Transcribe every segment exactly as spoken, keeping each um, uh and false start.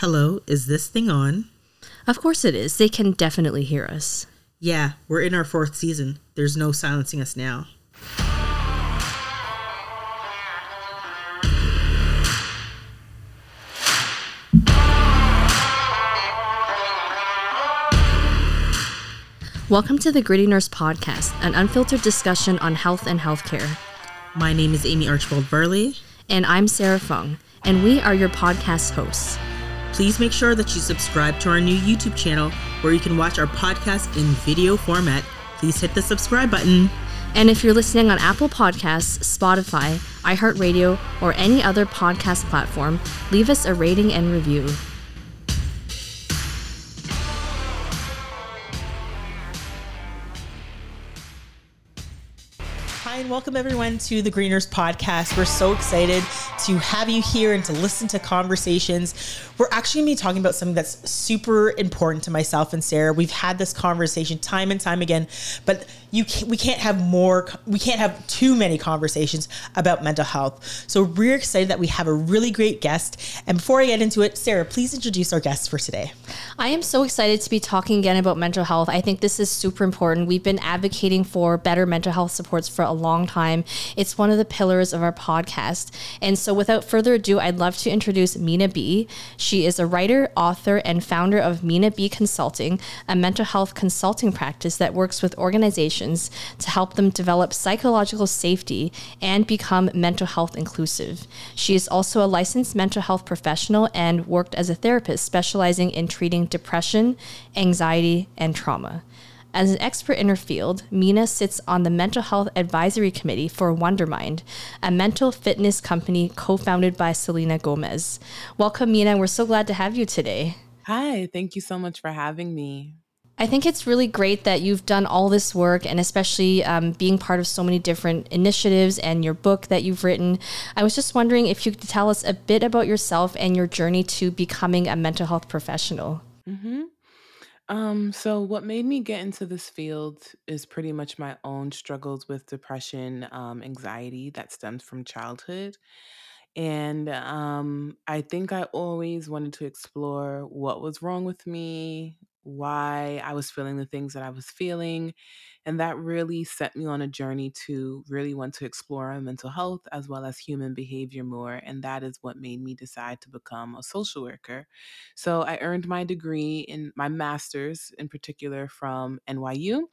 hello, is this thing on? Of course it is. They can definitely hear us. Yeah, we're in our fourth season. There's no silencing us now. Welcome to the Gritty Nurse Podcast, an unfiltered discussion on health and healthcare. My name is Amy Archibald Burley. And I'm Sarah Fung, and we are your podcast hosts. Please make sure that you subscribe to our new YouTube channel, where you can watch our podcast in video format. Please hit the subscribe button. And if you're listening on Apple Podcasts, Spotify, iHeartRadio, or any other podcast platform, leave us a rating and review. Hi, and welcome everyone to the Gritty Nurse Podcast. We're so excited to have you here and to listen to conversations. We're actually going to be talking about something that's super important to myself and Sarah. We've had this conversation time and time again, but you can't, we can't have more, we can't have too many conversations about mental health. So we're excited that we have a really great guest. And before I get into it, Sarah, please introduce our guest for today. I am so excited to be talking again about mental health. I think this is super important. We've been advocating for better mental health supports for a long time. It's one of the pillars of our podcast. And so without further ado, I'd love to introduce Minaa B. She is a writer, author, and founder of Minaa B Consulting, a mental health consulting practice that works with organizations to help them develop psychological safety and become mental health inclusive. She is also a licensed mental health professional and worked as a therapist specializing in treating depression, anxiety, and trauma. As an expert in her field, Minaa sits on the Mental Health Advisory Committee for Wondermind, a mental fitness company co-founded by Selena Gomez. Welcome, Minaa. We're so glad to have you today. Hi, thank you so much for having me. I think it's really great that you've done all this work and especially um, being part of so many different initiatives and your book that you've written. I was just wondering if you could tell us a bit about yourself and your journey to becoming a mental health professional. Mm-hmm. Um, so what made me get into this field is pretty much my own struggles with depression, um, anxiety that stemmed from childhood. And um, I think I always wanted to explore what was wrong with me, why I was feeling the things that I was feeling. And that really set me on a journey to really want to explore mental health as well as human behavior more. And that is what made me decide to become a social worker. So I earned my degree in my master's in particular from N Y U.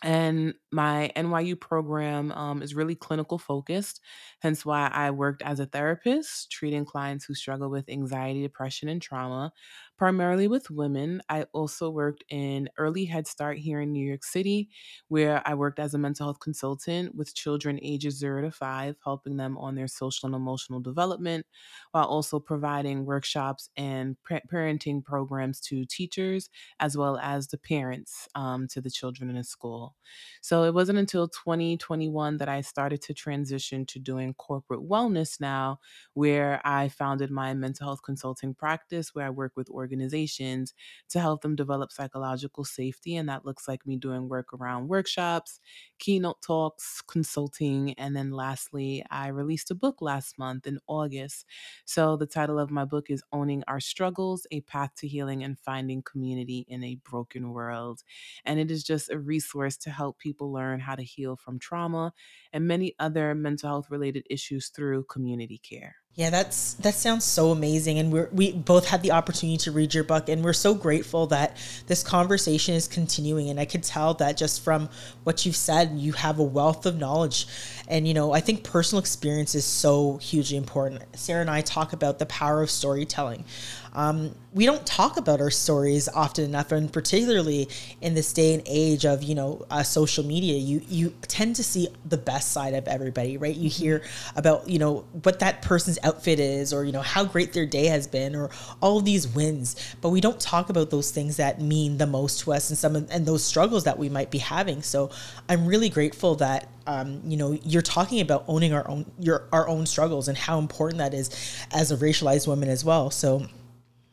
And my N Y U program um, is really clinical focused, hence why I worked as a therapist, treating clients who struggle with anxiety, depression, and trauma, primarily with women. I also worked in Early Head Start here in New York City, where I worked as a mental health consultant with children ages zero to five, helping them on their social and emotional development, while also providing workshops and parenting programs to teachers, as well as the parents um, to the children in a school. So it wasn't until twenty twenty-one that I started to transition to doing corporate wellness now, where I founded my mental health consulting practice, where I work with organizations to help them develop psychological safety. And that looks like me doing work around workshops, keynote talks, consulting. And then lastly, I released a book last month in August. So the title of my book is Owning Our Struggles, A Path to Healing and Finding Community in a Broken World. And it is just a resource to help people learn how to heal from trauma and many other mental health related issues through community care. Yeah, that's that sounds so amazing. And we're, we both had the opportunity to read your book, and we're so grateful that this conversation is continuing. And I could tell that just from what you've said, you have a wealth of knowledge. And, you know, I think personal experience is so hugely important. Sarah and I talk about the power of storytelling. Um, we don't talk about our stories often enough, and particularly in this day and age of, you know, uh, social media, you, you tend to see the best side of everybody, right? You hear about, you know, what that person's outfit is, or, you know, how great their day has been, or all of these wins, but we don't talk about those things that mean the most to us and some of, and those struggles that we might be having. So I'm really grateful that, um, you know, you're talking about owning our own, your, our own struggles and how important that is as a racialized woman as well. So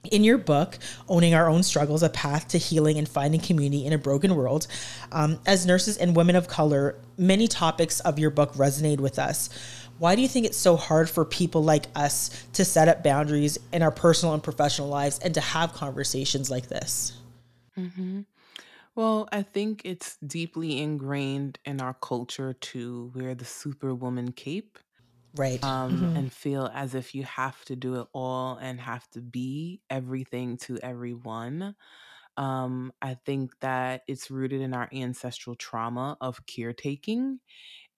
in your book, Owning Our Own Struggles, A Path to Healing and Finding Community in a Broken World, um, as nurses and women of color, many topics of your book resonate with us. Why do you think it's so hard for people like us to set up boundaries in our personal and professional lives and to have conversations like this? Mm-hmm. Well, I think it's deeply ingrained in our culture to wear the superwoman cape. Right. Um, mm-hmm. And feel as if you have to do it all and have to be everything to everyone. Um, I think that it's rooted in our ancestral trauma of caretaking.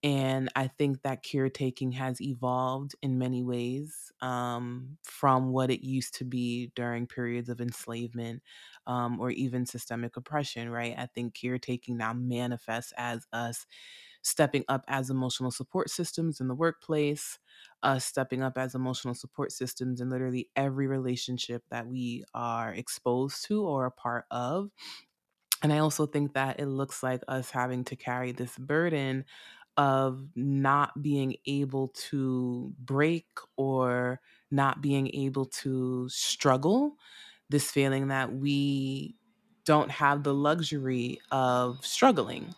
And I think that caretaking has evolved in many ways um, from what it used to be during periods of enslavement um, or even systemic oppression, right? I think caretaking now manifests as us stepping up as emotional support systems in the workplace, us stepping up as emotional support systems in literally every relationship that we are exposed to or a part of. And I also think that it looks like us having to carry this burden of not being able to break or not being able to struggle, this feeling that we don't have the luxury of struggling,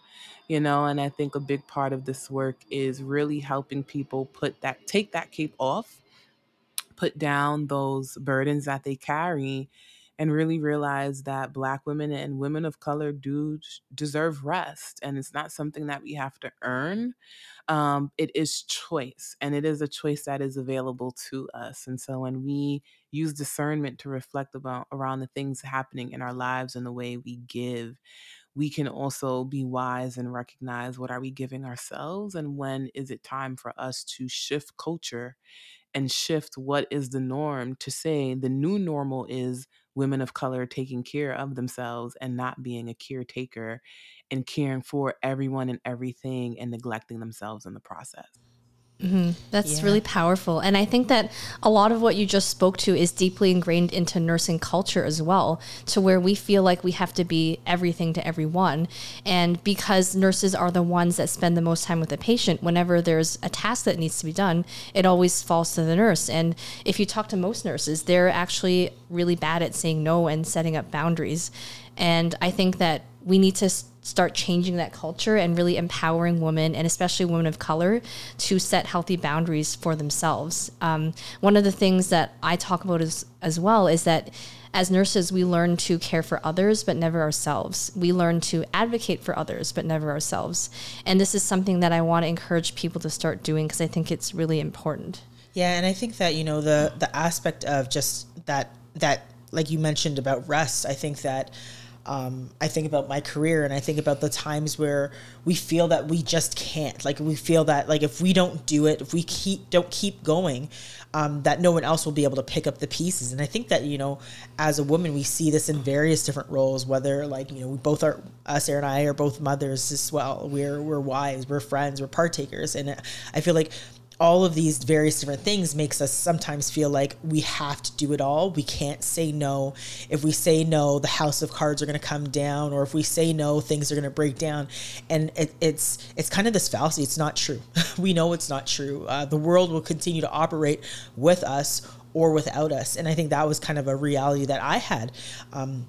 you know? And I think a big part of this work is really helping people put that, take that cape off, put down those burdens that they carry, and really realize that Black women and women of color do deserve rest. And it's not something that we have to earn. Um, it is choice. And it is a choice that is available to us. And so when we use discernment to reflect about around the things happening in our lives and the way we give, we can also be wise and recognize what are we giving ourselves and when is it time for us to shift culture and shift what is the norm to say the new normal is women of color taking care of themselves and not being a caretaker and caring for everyone and everything and neglecting themselves in the process. Mm-hmm. That's yeah. really powerful. And I think that a lot of what you just spoke to is deeply ingrained into nursing culture as well, to where we feel like we have to be everything to everyone. And because nurses are the ones that spend the most time with the patient, whenever there's a task that needs to be done, it always falls to the nurse. And if you talk to most nurses, they're actually really bad at saying no and setting up boundaries. And I think that we need to start changing that culture and really empowering women, and especially women of color, to set healthy boundaries for themselves. Um, one of the things that I talk about is, as well is that as nurses, we learn to care for others, but never ourselves. We learn to advocate for others, but never ourselves. And this is something that I want to encourage people to start doing because I think it's really important. Yeah, and I think that, you know, the the aspect of just that, that like you mentioned about rest, I think that Um, I think about my career and I think about the times where we feel that we just can't, like we feel that like if we don't do it, if we keep don't keep going, um, that no one else will be able to pick up the pieces. And I think that, you know, as a woman, we see this in various different roles, whether like, you know, we both are, uh, Sarah and I are both mothers as well. We're, we're wives, we're friends, we're partakers. And I feel like all of these various different things makes us sometimes feel like we have to do it all. We can't say no. If we say no, the house of cards are going to come down, or if we say no, things are going to break down. And it, it's it's kind of this fallacy. It's not true. We know it's not true. Uh, the world will continue to operate with us or without us. And I think that was kind of a reality that I had um,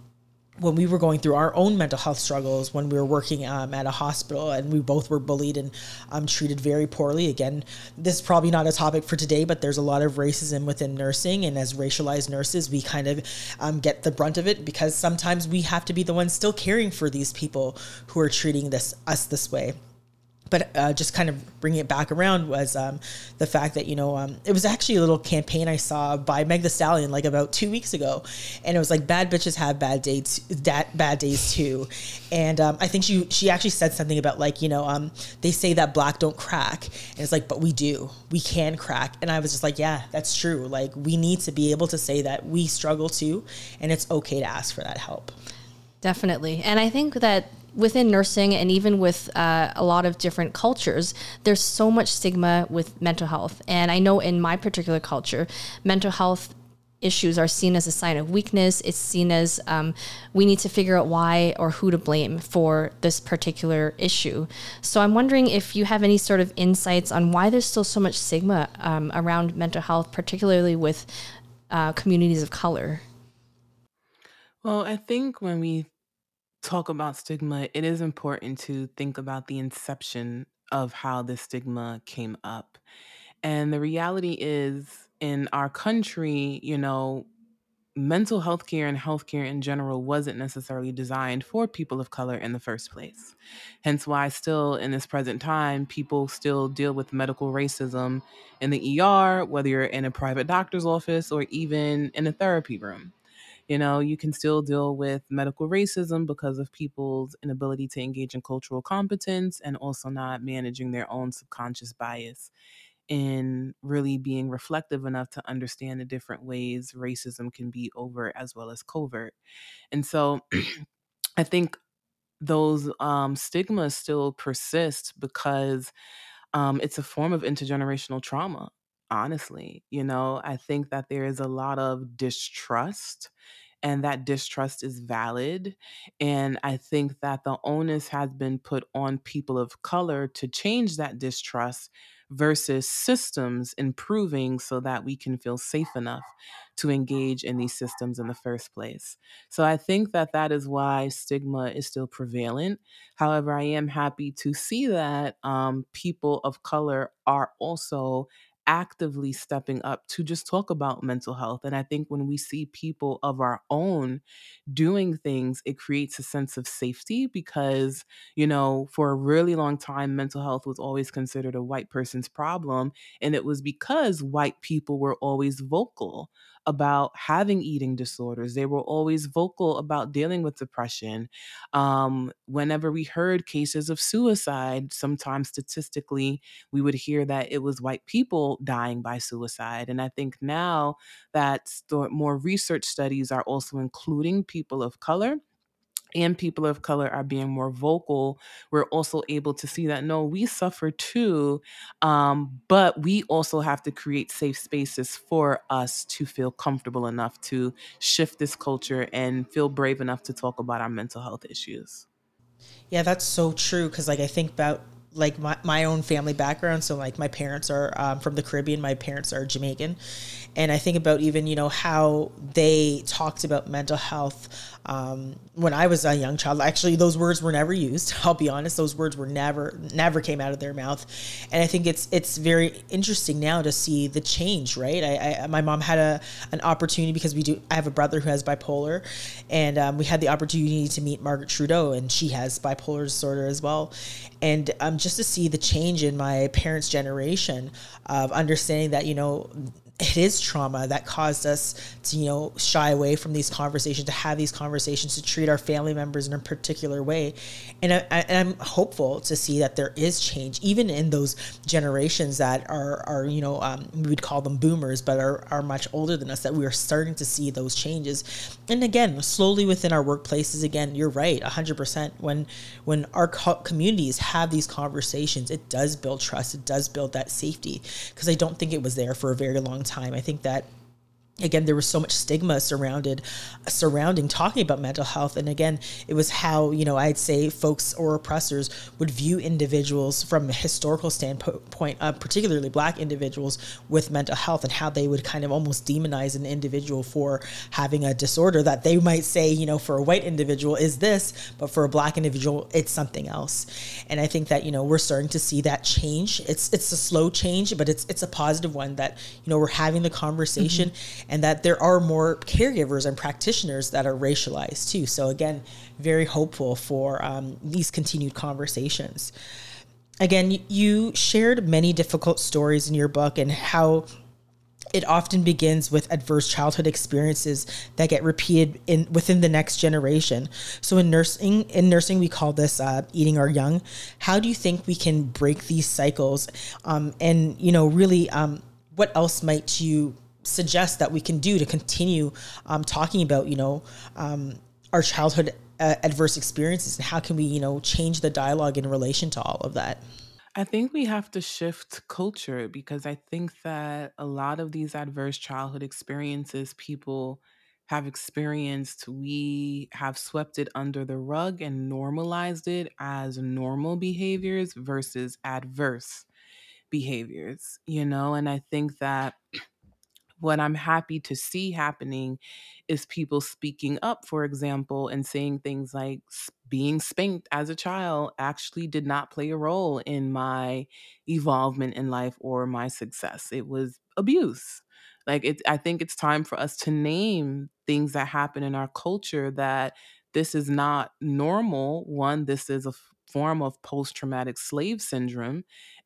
when we were going through our own mental health struggles, when we were working um, at a hospital and we both were bullied and um, treated very poorly. Again, this is probably not a topic for today, but there's a lot of racism within nursing. And as racialized nurses, we kind of um, get the brunt of it because sometimes we have to be the ones still caring for these people who are treating this us this way. But uh, just kind of bringing it back around was um, the fact that, you know, um, it was actually a little campaign I saw by Meg Thee Stallion like about two weeks ago. And it was like, bad bitches have bad days, bad days too. And um, I think she, she actually said something about like, you know, um, they say that Black don't crack. And it's like, but we do. We can crack. And I was just like, yeah, that's true. Like we need to be able to say that we struggle too. And it's okay to ask for that help. Definitely. And I think that within nursing and even with uh, a lot of different cultures, there's so much stigma with mental health. And I know in my particular culture, mental health issues are seen as a sign of weakness. It's seen as um, we need to figure out why or who to blame for this particular issue. So I'm wondering if you have any sort of insights on why there's still so much stigma um, around mental health, particularly with uh, communities of color. Well, I think when we talk about stigma, it is important to think about the inception of how this stigma came up. And the reality is, in our country, you know, mental health care and healthcare in general wasn't necessarily designed for people of color in the first place. Hence why still in this present time, people still deal with medical racism in the E R, whether you're in a private doctor's office or even in a therapy room. You know, you can still deal with medical racism because of people's inability to engage in cultural competence and also not managing their own subconscious bias in really being reflective enough to understand the different ways racism can be overt as well as covert. And so I think those um, stigmas still persist because um, it's a form of intergenerational trauma, honestly. You know, I think that there is a lot of distrust, and that distrust is valid. And I think that the onus has been put on people of color to change that distrust versus systems improving so that we can feel safe enough to engage in these systems in the first place. So I think that that is why stigma is still prevalent. However, I am happy to see that um, people of color are also actively stepping up to just talk about mental health. And I think when we see people of our own doing things, it creates a sense of safety because, you know, for a really long time, mental health was always considered a white person's problem. And it was because white people were always vocal about having eating disorders. They were always vocal about dealing with depression. Um, whenever we heard cases of suicide, sometimes statistically, we would hear that it was white people dying by suicide. And I think now that st- more research studies are also including people of color, and people of color are being more vocal, we're also able to see that, no, we suffer too, um, but we also have to create safe spaces for us to feel comfortable enough to shift this culture and feel brave enough to talk about our mental health issues. Yeah, that's so true, because like I think about like my, my own family background. So like my parents are um, from the Caribbean, my parents are Jamaican. And I think about even, you know, how they talked about mental health um, when I was a young child. Actually, those words were never used. I'll be honest, those words were never, never came out of their mouth. And I think it's it's very interesting now to see the change, right? I, I my mom had a an opportunity because we do, I have a brother who has bipolar, and um, we had the opportunity to meet Margaret Trudeau, and she has bipolar disorder as well. And um, just to see the change in my parents' generation of understanding that, you know, it is trauma that caused us to, you know, shy away from these conversations, to have these conversations, to treat our family members in a particular way. And, I, and I'm hopeful to see that there is change, even in those generations that are, are you know, um, we would call them boomers, but are, are much older than us, that we are starting to see those changes. And again, slowly within our workplaces, again, you're right, one hundred percent. When, when our co- communities have these conversations, it does build trust. It does build that safety, because I don't think it was there for a very long time. time. I think that, again, there was so much stigma surrounded, surrounding talking about mental health. And again, it was how, you know, I'd say folks or oppressors would view individuals from a historical standpoint, uh, particularly Black individuals with mental health, and how they would kind of almost demonize an individual for having a disorder that they might say, you know, for a white individual is this, but for a Black individual, it's something else. And I think that, you know, we're starting to see that change. It's it's a slow change, but it's it's a positive one that, you know, we're having the conversation. Mm-hmm. And that there are more caregivers and practitioners that are racialized too. So again, very hopeful for um, these continued conversations. Again, you shared many difficult stories in your book and how it often begins with adverse childhood experiences that get repeated in within the next generation. So in nursing, in nursing, we call this uh, eating our young. How do you think we can break these cycles? Um, and, you know, really, um, what else might you suggest that we can do to continue um, talking about, you know, um, our childhood uh, adverse experiences, and how can we, you know, change the dialogue in relation to all of that? I think we have to shift culture, because I think that a lot of these adverse childhood experiences people have experienced, we have swept it under the rug and normalized it as normal behaviors versus adverse behaviors, you know, and I think that what I'm happy to see happening is people speaking up, for example, and saying things like being spanked as a child actually did not play a role in my evolvement in life or my success. It was abuse. Like it, I think it's time for us to name things that happen in our culture that this is not normal. One, this is a f- form of post-traumatic slave syndrome,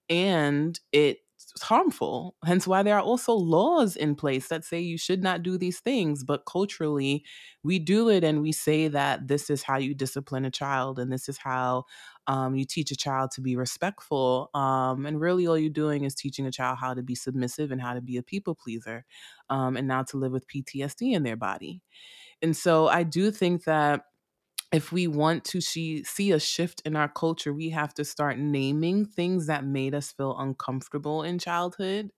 and it's harmful. Hence why there are also laws in place that say you should not do these things, but culturally we do it, and we say that this is how you discipline a child, and this is how um, you teach a child to be respectful. Um, and really all you're doing is teaching a child how to be submissive and how to be a people pleaser, um, and now to live with P T S D in their body. And so I do think that if we want to see, see a shift in our culture, we have to start naming things that made us feel uncomfortable in childhood.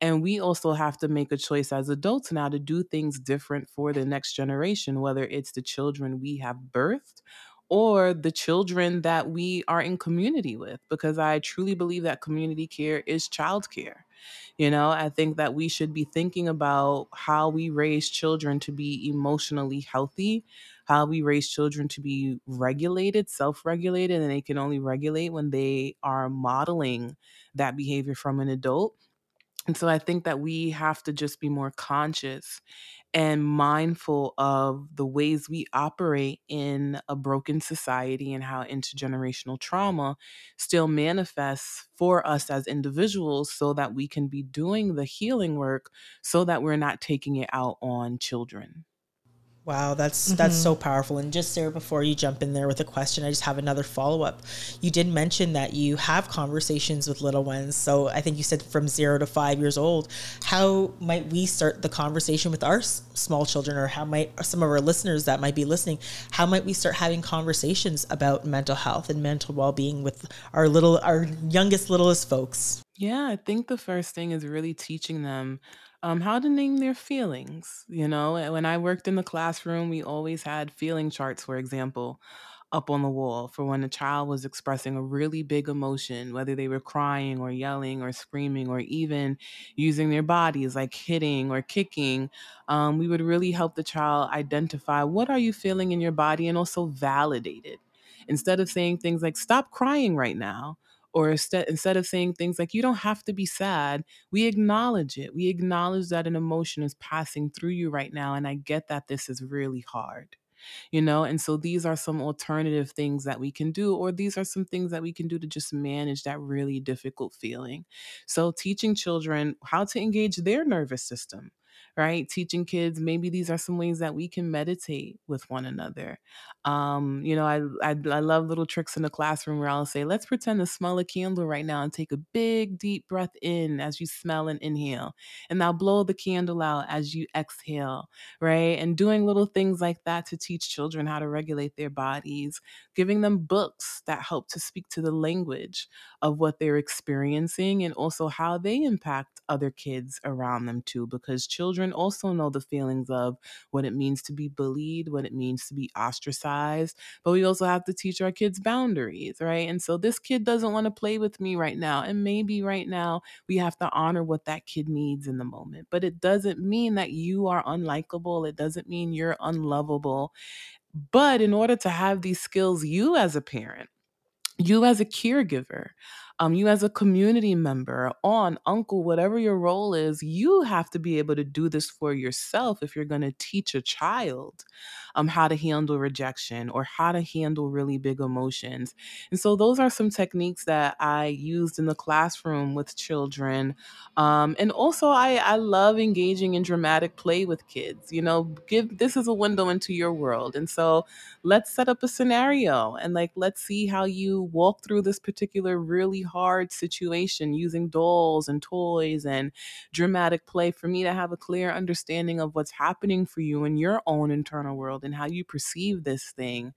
And we also have to make a choice as adults now to do things different for the next generation, whether it's the children we have birthed or the children that we are in community with, because I truly believe that community care is child care. You know, I think that we should be thinking about how we raise children to be emotionally healthy, how we raise children to be regulated, self-regulated, and they can only regulate when they are modeling that behavior from an adult. And so I think that we have to just be more conscious and mindful of the ways we operate in a broken society and how intergenerational trauma still manifests for us as individuals, so that we can be doing the healing work so that we're not taking it out on children. Wow, that's mm-hmm. that's so powerful. And just, Sarah, before you jump in there with a question, I just have another follow-up. You did mention that you have conversations with little ones. So I think you said from zero to five years old. How might we start the conversation with our s- small children, or how might some of our listeners that might be listening, how might we start having conversations about mental health and mental well-being with our little, our youngest, littlest folks? Yeah, I think the first thing is really teaching them Um, how to name their feelings. You know, when I worked in the classroom, we always had feeling charts, for example, up on the wall for when a child was expressing a really big emotion, whether they were crying or yelling or screaming or even using their bodies like hitting or kicking. Um, we would really help the child identify what are you feeling in your body, and also validate it. Instead of saying things like, stop crying right now, or instead, instead of saying things like, you don't have to be sad, we acknowledge it. We acknowledge that an emotion is passing through you right now. And I get that this is really hard, you know? And so these are some alternative things that we can do, or these are some things that we can do to just manage that really difficult feeling. So teaching children how to engage their nervous system, right? Teaching kids, maybe these are some ways that we can meditate with one another. Um, you know, I, I I love little tricks in the classroom where I'll say, let's pretend to smell a candle right now and take a big deep breath in as you smell and inhale. And now blow the candle out as you exhale, right? And doing little things like that to teach children how to regulate their bodies, giving them books that help to speak to the language of what they're experiencing, and also how they impact other kids around them too, because children also know the feelings of what it means to be bullied, what it means to be ostracized, but we also have to teach our kids boundaries, right? And so this kid doesn't want to play with me right now. And maybe right now we have to honor what that kid needs in the moment, but it doesn't mean that you are unlikable. It doesn't mean you're unlovable. But in order to have these skills, you as a parent, you as a caregiver, um, you as a community member, aunt, uncle, whatever your role is, you have to be able to do this for yourself if you're going to teach a child um, how to handle rejection or how to handle really big emotions. And so those are some techniques that I used in the classroom with children. Um, and also I, I love engaging in dramatic play with kids. You know, give this is a window into your world. And so let's set up a scenario and like, let's see how you walk through this particular really hard situation using dolls and toys and dramatic play for me to have a clear understanding of what's happening for you in your own internal world and how you perceive this thing.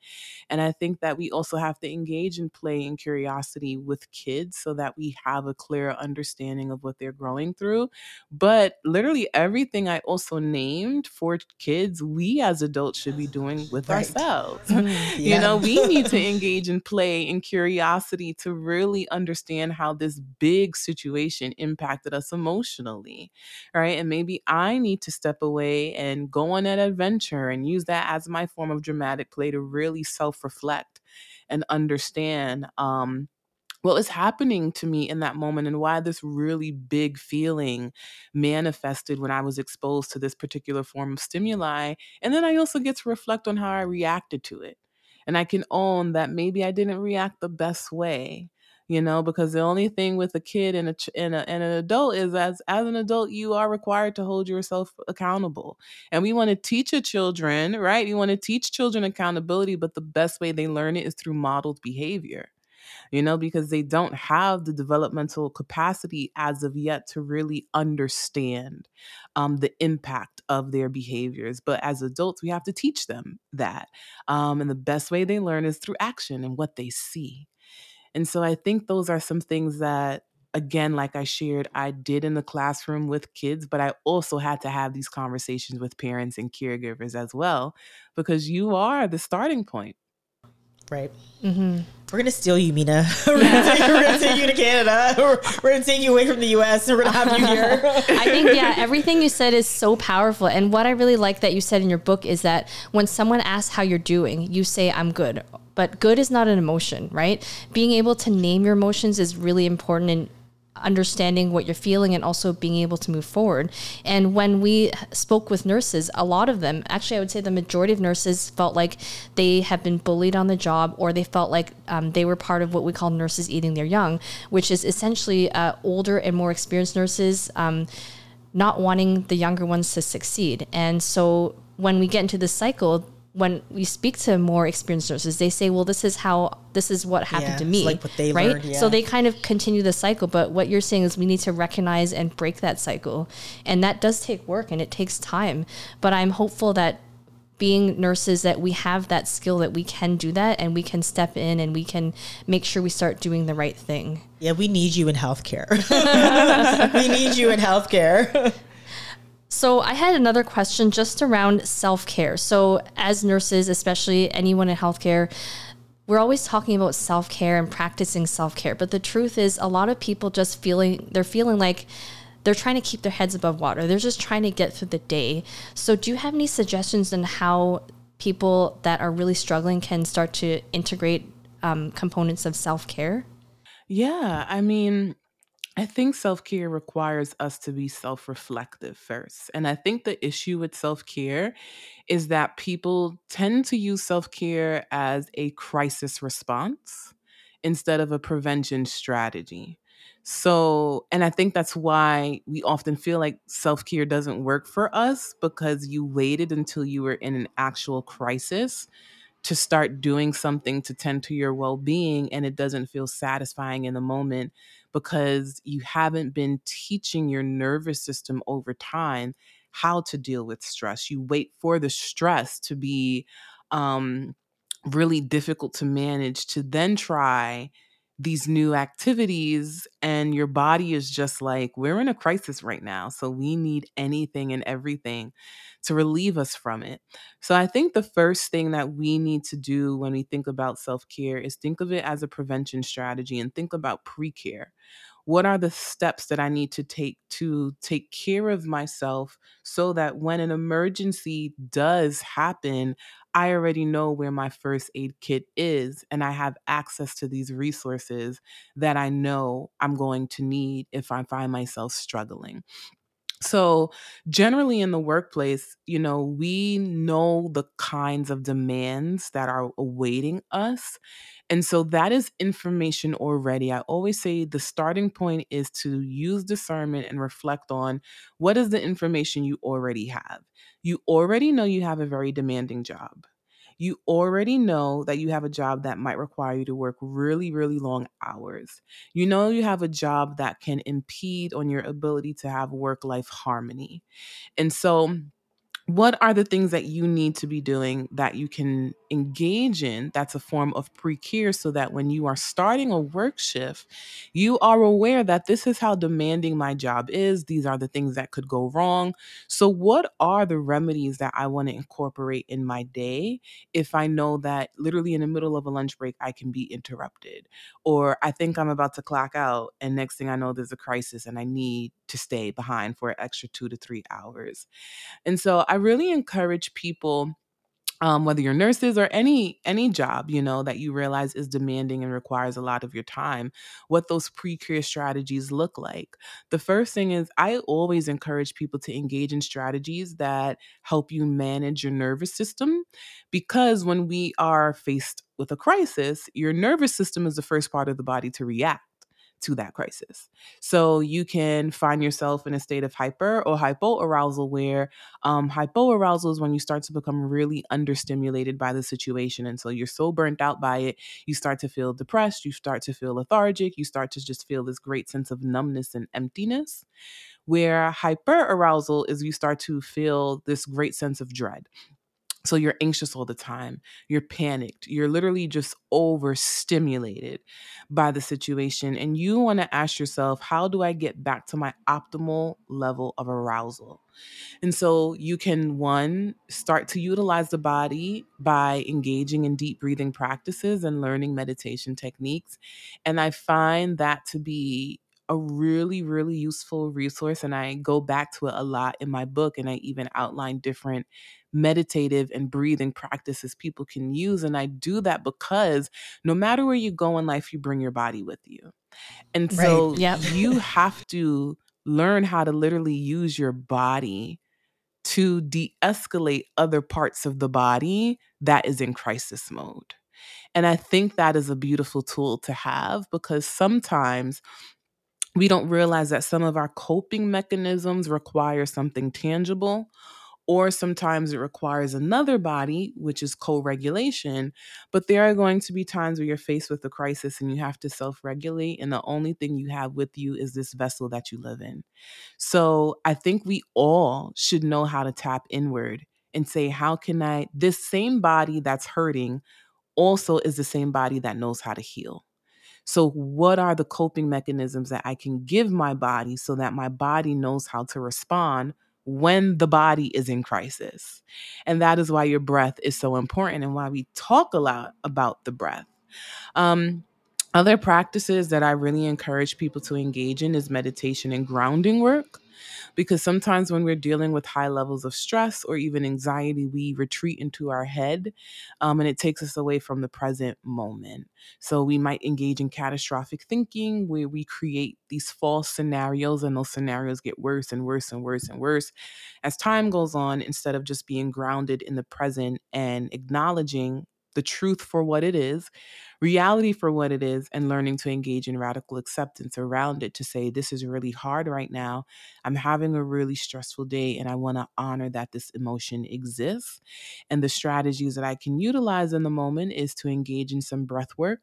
And I think that we also have to engage in play and curiosity with kids so that we have a clear understanding of what they're growing through. But literally everything I also named for kids, we as adults should be doing with right. ourselves. Mm, yeah. You know, we need to engage in play and curiosity to really understand understand how this big situation impacted us emotionally, right? And maybe I need to step away and go on an adventure and use that as my form of dramatic play to really self-reflect and understand um, what was happening to me in that moment and why this really big feeling manifested when I was exposed to this particular form of stimuli. And then I also get to reflect on how I reacted to it. And I can own that maybe I didn't react the best way, you know, because the only thing with a kid and, a, and, a, and an adult is as, as an adult, you are required to hold yourself accountable. And we want to teach our children, right? We want to teach children accountability, but the best way they learn it is through modeled behavior. You know, because they don't have the developmental capacity as of yet to really understand um, the impact of their behaviors. But as adults, we have to teach them that. Um, and the best way they learn is through action and what they see. And so I think those are some things that, again, like I shared, I did in the classroom with kids, but I also had to have these conversations with parents and caregivers as well, because you are the starting point. Right. Mm-hmm. We're going to steal you, Mina. We're going to take you to Canada. We're, we're going to take you away from the U S and we're going to have you here. I think, yeah, everything you said is so powerful. And what I really like that you said in your book is that when someone asks how you're doing, you say, I'm good. But good is not an emotion, right? Being able to name your emotions is really important in understanding what you're feeling and also being able to move forward. And when we spoke with nurses, a lot of them, actually I would say the majority of nurses, felt like they have been bullied on the job, or they felt like um, they were part of what we call nurses eating their young, which is essentially uh, older and more experienced nurses um, not wanting the younger ones to succeed. And so when we get into this cycle, when we speak to more experienced nurses, they say, well, this is how, this is what happened yeah, to me, like what they right? learned, yeah. So they kind of continue the cycle. But what you're saying is we need to recognize and break that cycle. And that does take work and it takes time. But I'm hopeful that being nurses, that we have that skill, that we can do that and we can step in and we can make sure we start doing the right thing. Yeah, we need you in healthcare. We need you in healthcare. So I had another question just around self-care. So as nurses, especially anyone in healthcare, we're always talking about self-care and practicing self-care. But the truth is a lot of people just feeling, they're feeling like they're trying to keep their heads above water. They're just trying to get through the day. So do you have any suggestions on how people that are really struggling can start to integrate um, components of self-care? Yeah, I mean... I think self-care requires us to be self-reflective first. And I think the issue with self-care is that people tend to use self-care as a crisis response instead of a prevention strategy. So, and I think that's why we often feel like self-care doesn't work for us, because you waited until you were in an actual crisis to start doing something to tend to your well-being, and it doesn't feel satisfying in the moment because you haven't been teaching your nervous system over time how to deal with stress. You wait for the stress to be um, really difficult to manage to then try these new activities, and your body is just like, we're in a crisis right now, so we need anything and everything to relieve us from it. So I think the first thing that we need to do when we think about self-care is think of it as a prevention strategy and think about pre-care. What are the steps that I need to take to take care of myself so that when an emergency does happen, I already know where my first aid kit is and I have access to these resources that I know I'm going to need if I find myself struggling. So generally in the workplace, you know, we know the kinds of demands that are awaiting us. And so that is information already. I always say the starting point is to use discernment and reflect on what is the information you already have. You already know you have a very demanding job. You already know that you have a job that might require you to work really, really long hours. You know you have a job that can impede on your ability to have work-life harmony. And so what are the things that you need to be doing that you can engage in that's a form of pre-care, so that when you are starting a work shift, you are aware that this is how demanding my job is. These are the things that could go wrong. So what are the remedies that I want to incorporate in my day if I know that literally in the middle of a lunch break, I can be interrupted? Or I think I'm about to clock out and next thing I know, there's a crisis and I need to stay behind for an extra two to three hours. And so I really encourage people, um, whether you're nurses or any any job, you know, that you realize is demanding and requires a lot of your time, what those pre-care strategies look like. The first thing is I always encourage people to engage in strategies that help you manage your nervous system, because when we are faced with a crisis, your nervous system is the first part of the body to react to that crisis. So you can find yourself in a state of hyper or hypoarousal, where um, hypoarousal is when you start to become really understimulated by the situation. And so you're so burnt out by it, you start to feel depressed, you start to feel lethargic, you start to just feel this great sense of numbness and emptiness. Where hyperarousal is you start to feel this great sense of dread. So you're anxious all the time, you're panicked, you're literally just overstimulated by the situation. And you want to ask yourself, how do I get back to my optimal level of arousal? And so you can, one, start to utilize the body by engaging in deep breathing practices and learning meditation techniques. And I find that to be a really, really useful resource. And I go back to it a lot in my book, and I even outline different meditative and breathing practices people can use. And I do that because no matter where you go in life, you bring your body with you. And so right. yep. you have to learn how to literally use your body to de-escalate other parts of the body that is in crisis mode. And I think that is a beautiful tool to have, because sometimes we don't realize that some of our coping mechanisms require something tangible, or sometimes it requires another body, which is co-regulation. But there are going to be times where you're faced with a crisis and you have to self-regulate. And the only thing you have with you is this vessel that you live in. So I think we all should know how to tap inward and say, how can I, this same body that's hurting also is the same body that knows how to heal. So what are the coping mechanisms that I can give my body so that my body knows how to respond when the body is in crisis? And that is why your breath is so important and why we talk a lot about the breath. Um, other practices that I really encourage people to engage in is meditation and grounding work, because sometimes when we're dealing with high levels of stress or even anxiety, we retreat into our head, um, and it takes us away from the present moment. So we might engage in catastrophic thinking, where we create these false scenarios, and those scenarios get worse and worse and worse and worse as time goes on, instead of just being grounded in the present and acknowledging the truth for what it is, reality for what it is, and learning to engage in radical acceptance around it, to say, this is really hard right now. I'm having a really stressful day, and I want to honor that this emotion exists. And the strategies that I can utilize in the moment is to engage in some breath work.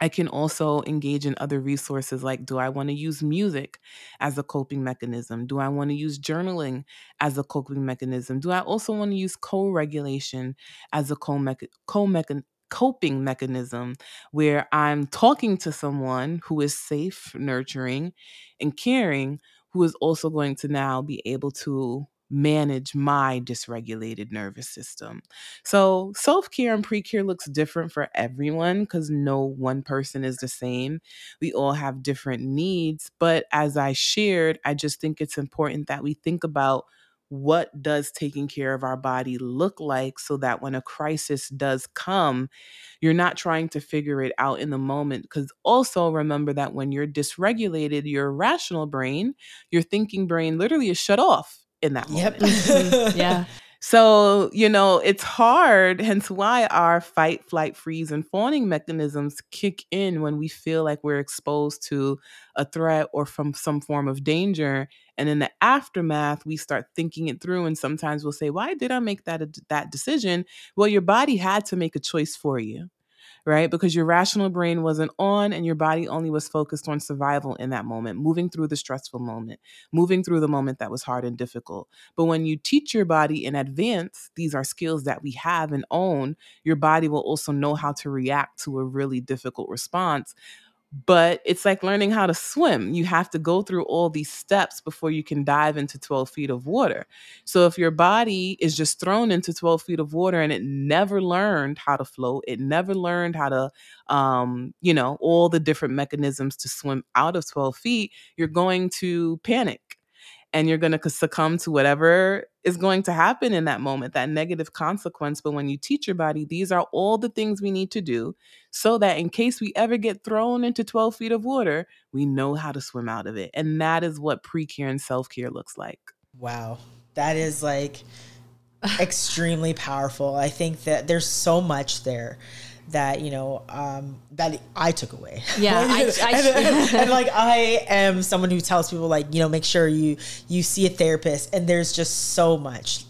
I can also engage in other resources like, do I want to use music as a coping mechanism? Do I want to use journaling as a coping mechanism? Do I also want to use co-regulation as a co-mecha- co-mecha- coping mechanism, where I'm talking to someone who is safe, nurturing, and caring, who is also going to now be able to manage my dysregulated nervous system? So self-care and pre-care looks different for everyone, because no one person is the same. We all have different needs. But as I shared, I just think it's important that we think about, what does taking care of our body look like, so that when a crisis does come, you're not trying to figure it out in the moment? Because also remember that when you're dysregulated, your rational brain, your thinking brain literally is shut off in that moment. Yep. Mm-hmm. Yeah. So, you know, it's hard, hence why our fight, flight, freeze, and fawning mechanisms kick in when we feel like we're exposed to a threat or from some form of danger. And in the aftermath, we start thinking it through. And sometimes we'll say, why did I make that, that decision? Well, your body had to make a choice for you. right? Because your rational brain wasn't on and your body only was focused on survival in that moment, moving through the stressful moment, moving through the moment that was hard and difficult. But when you teach your body in advance, these are skills that we have and own, your body will also know how to react to a really difficult response. But it's like learning how to swim. You have to go through all these steps before you can dive into twelve feet of water. So if your body is just thrown into twelve feet of water and it never learned how to float, it never learned how to, um, you know, all the different mechanisms to swim out of twelve feet, you're going to panic and you're going to succumb to whatever is going to happen in that moment, that negative consequence. But when you teach your body, these are all the things we need to do so that in case we ever get thrown into twelve feet of water, we know how to swim out of it. And that is what pre-care and self-care looks like. Wow. That is like extremely powerful. I think that there's so much there that, you know, um, that I took away. Yeah. I, I, and, and, and like, I am someone who tells people like, you know, make sure you, you see a therapist, and there's just so much.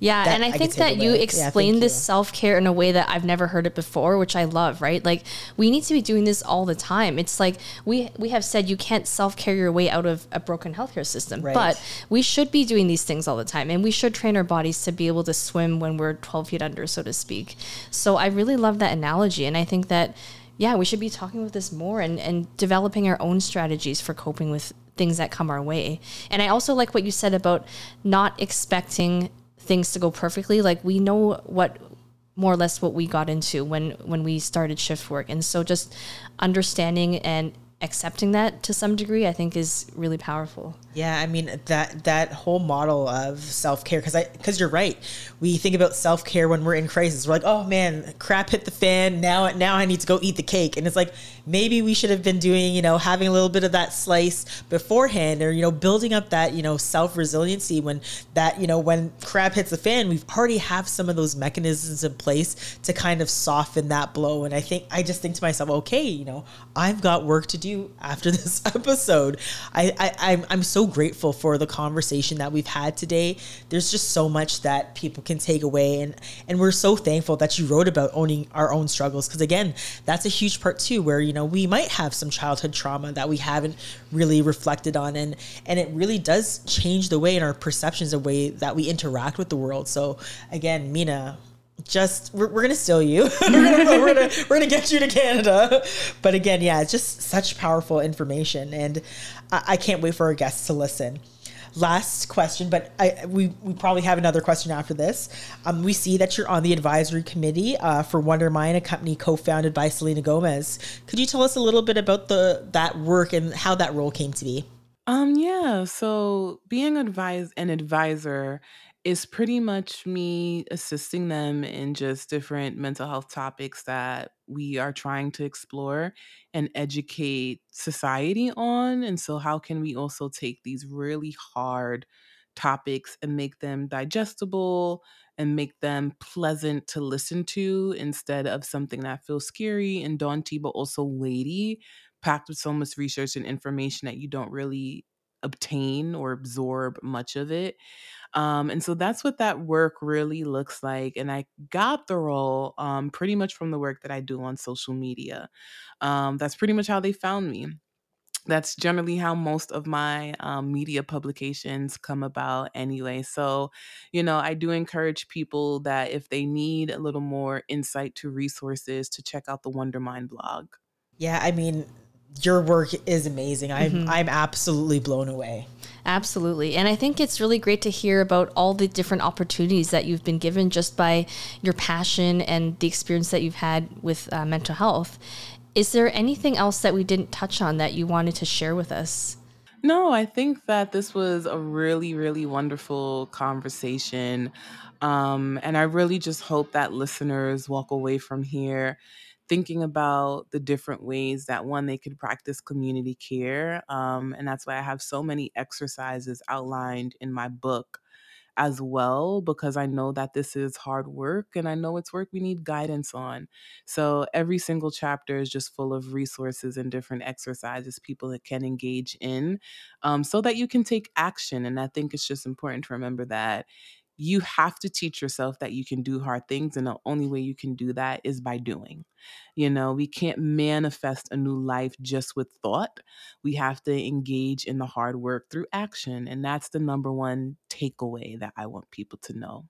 Yeah. And I, I think that away. You explained yeah, this you. self-care in a way that I've never heard it before, which I love, right? Like we need to be doing this all the time. It's like we, we have said you can't self-care your way out of a broken healthcare system, right. But we should be doing these things all the time. And we should train our bodies to be able to swim when we're twelve feet under, so to speak. So I really love that analogy. And I think that, yeah, we should be talking about this more and, and developing our own strategies for coping with things that come our way. And I also like what you said about not expecting things to go perfectly. Like we know what more or less what we got into when when we started shift work, and so just understanding and accepting that to some degree I think is really powerful. Yeah, I mean that that whole model of self-care, because I because you're right, we think about self-care when we're in crisis. We're like, oh man, crap hit the fan, now now I need to go eat the cake. And it's like maybe we should have been doing, you know, having a little bit of that slice beforehand, or you know, building up that, you know, self-resiliency when that, you know, when crap hits the fan, we've already have some of those mechanisms in place to kind of soften that blow. And I think I just think to myself, okay, you know, I've got work to do after this episode. I, I I'm I'm so grateful for the conversation that we've had today. There's just so much that people can take away, and and we're so thankful that you wrote about owning our own struggles, because again, that's a huge part too, where you know we might have some childhood trauma that we haven't really reflected on, and and it really does change the way in our perceptions, the way that we interact with the world. So again, Minaa, just we're, we're gonna steal you. we're, gonna, we're gonna we're gonna get you to Canada. But again, yeah, it's just such powerful information, and I, I can't wait for our guests to listen. Last question, but I we we probably have another question after this. Um, we see that you're on the advisory committee uh, for Wondermind, a company co-founded by Selena Gomez. Could you tell us a little bit about the that work and how that role came to be? Um, yeah. So being advised an advisor is pretty much me assisting them in just different mental health topics that we are trying to explore and educate society on. And so how can we also take these really hard topics and make them digestible and make them pleasant to listen to instead of something that feels scary and daunting, but also weighty, packed with so much research and information that you don't really obtain or absorb much of it. Um, and so that's what that work really looks like. And I got the role um, pretty much from the work that I do on social media. Um, that's pretty much how they found me. That's generally how most of my um, media publications come about anyway. So, you know, I do encourage people that if they need a little more insight to resources, to check out the Wondermind blog. Yeah, I mean, your work is amazing. I'm mm-hmm. I'm absolutely blown away. Absolutely. And I think it's really great to hear about all the different opportunities that you've been given just by your passion and the experience that you've had with uh, mental health. Is there anything else that we didn't touch on that you wanted to share with us? No, I think that this was a really, really wonderful conversation. Um, and I really just hope that listeners walk away from here thinking about the different ways that, one, they could practice community care. Um, and that's why I have so many exercises outlined in my book as well, because I know that this is hard work and I know it's work we need guidance on. So every single chapter is just full of resources and different exercises people that can engage in um, so that you can take action. And I think it's just important to remember that you have to teach yourself that you can do hard things. And the only way you can do that is by doing. You know, we can't manifest a new life just with thought. We have to engage in the hard work through action. And that's the number one takeaway that I want people to know.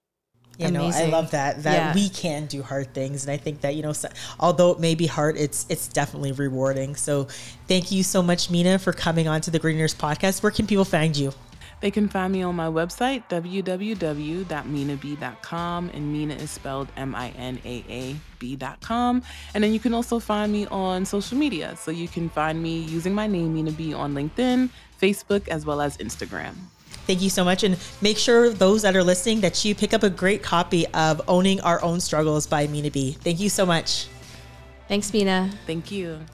You know, I love that, that yeah. we can do hard things. And I think that, you know, so, although it may be hard, it's it's definitely rewarding. So thank you so much, Minaa, for coming on to the Gritty Nurse Podcast. Where can people find you? They can find me on my website, w w w dot minaa b dot com. And Minaa is spelled M I N A A B dot com. And then you can also find me on social media. So you can find me using my name, Minaa B, on LinkedIn, Facebook, as well as Instagram. Thank you so much. And make sure those that are listening that you pick up a great copy of Owning Our Own Struggles by Minaa B. Thank you so much. Thanks, Minaa. Thank you.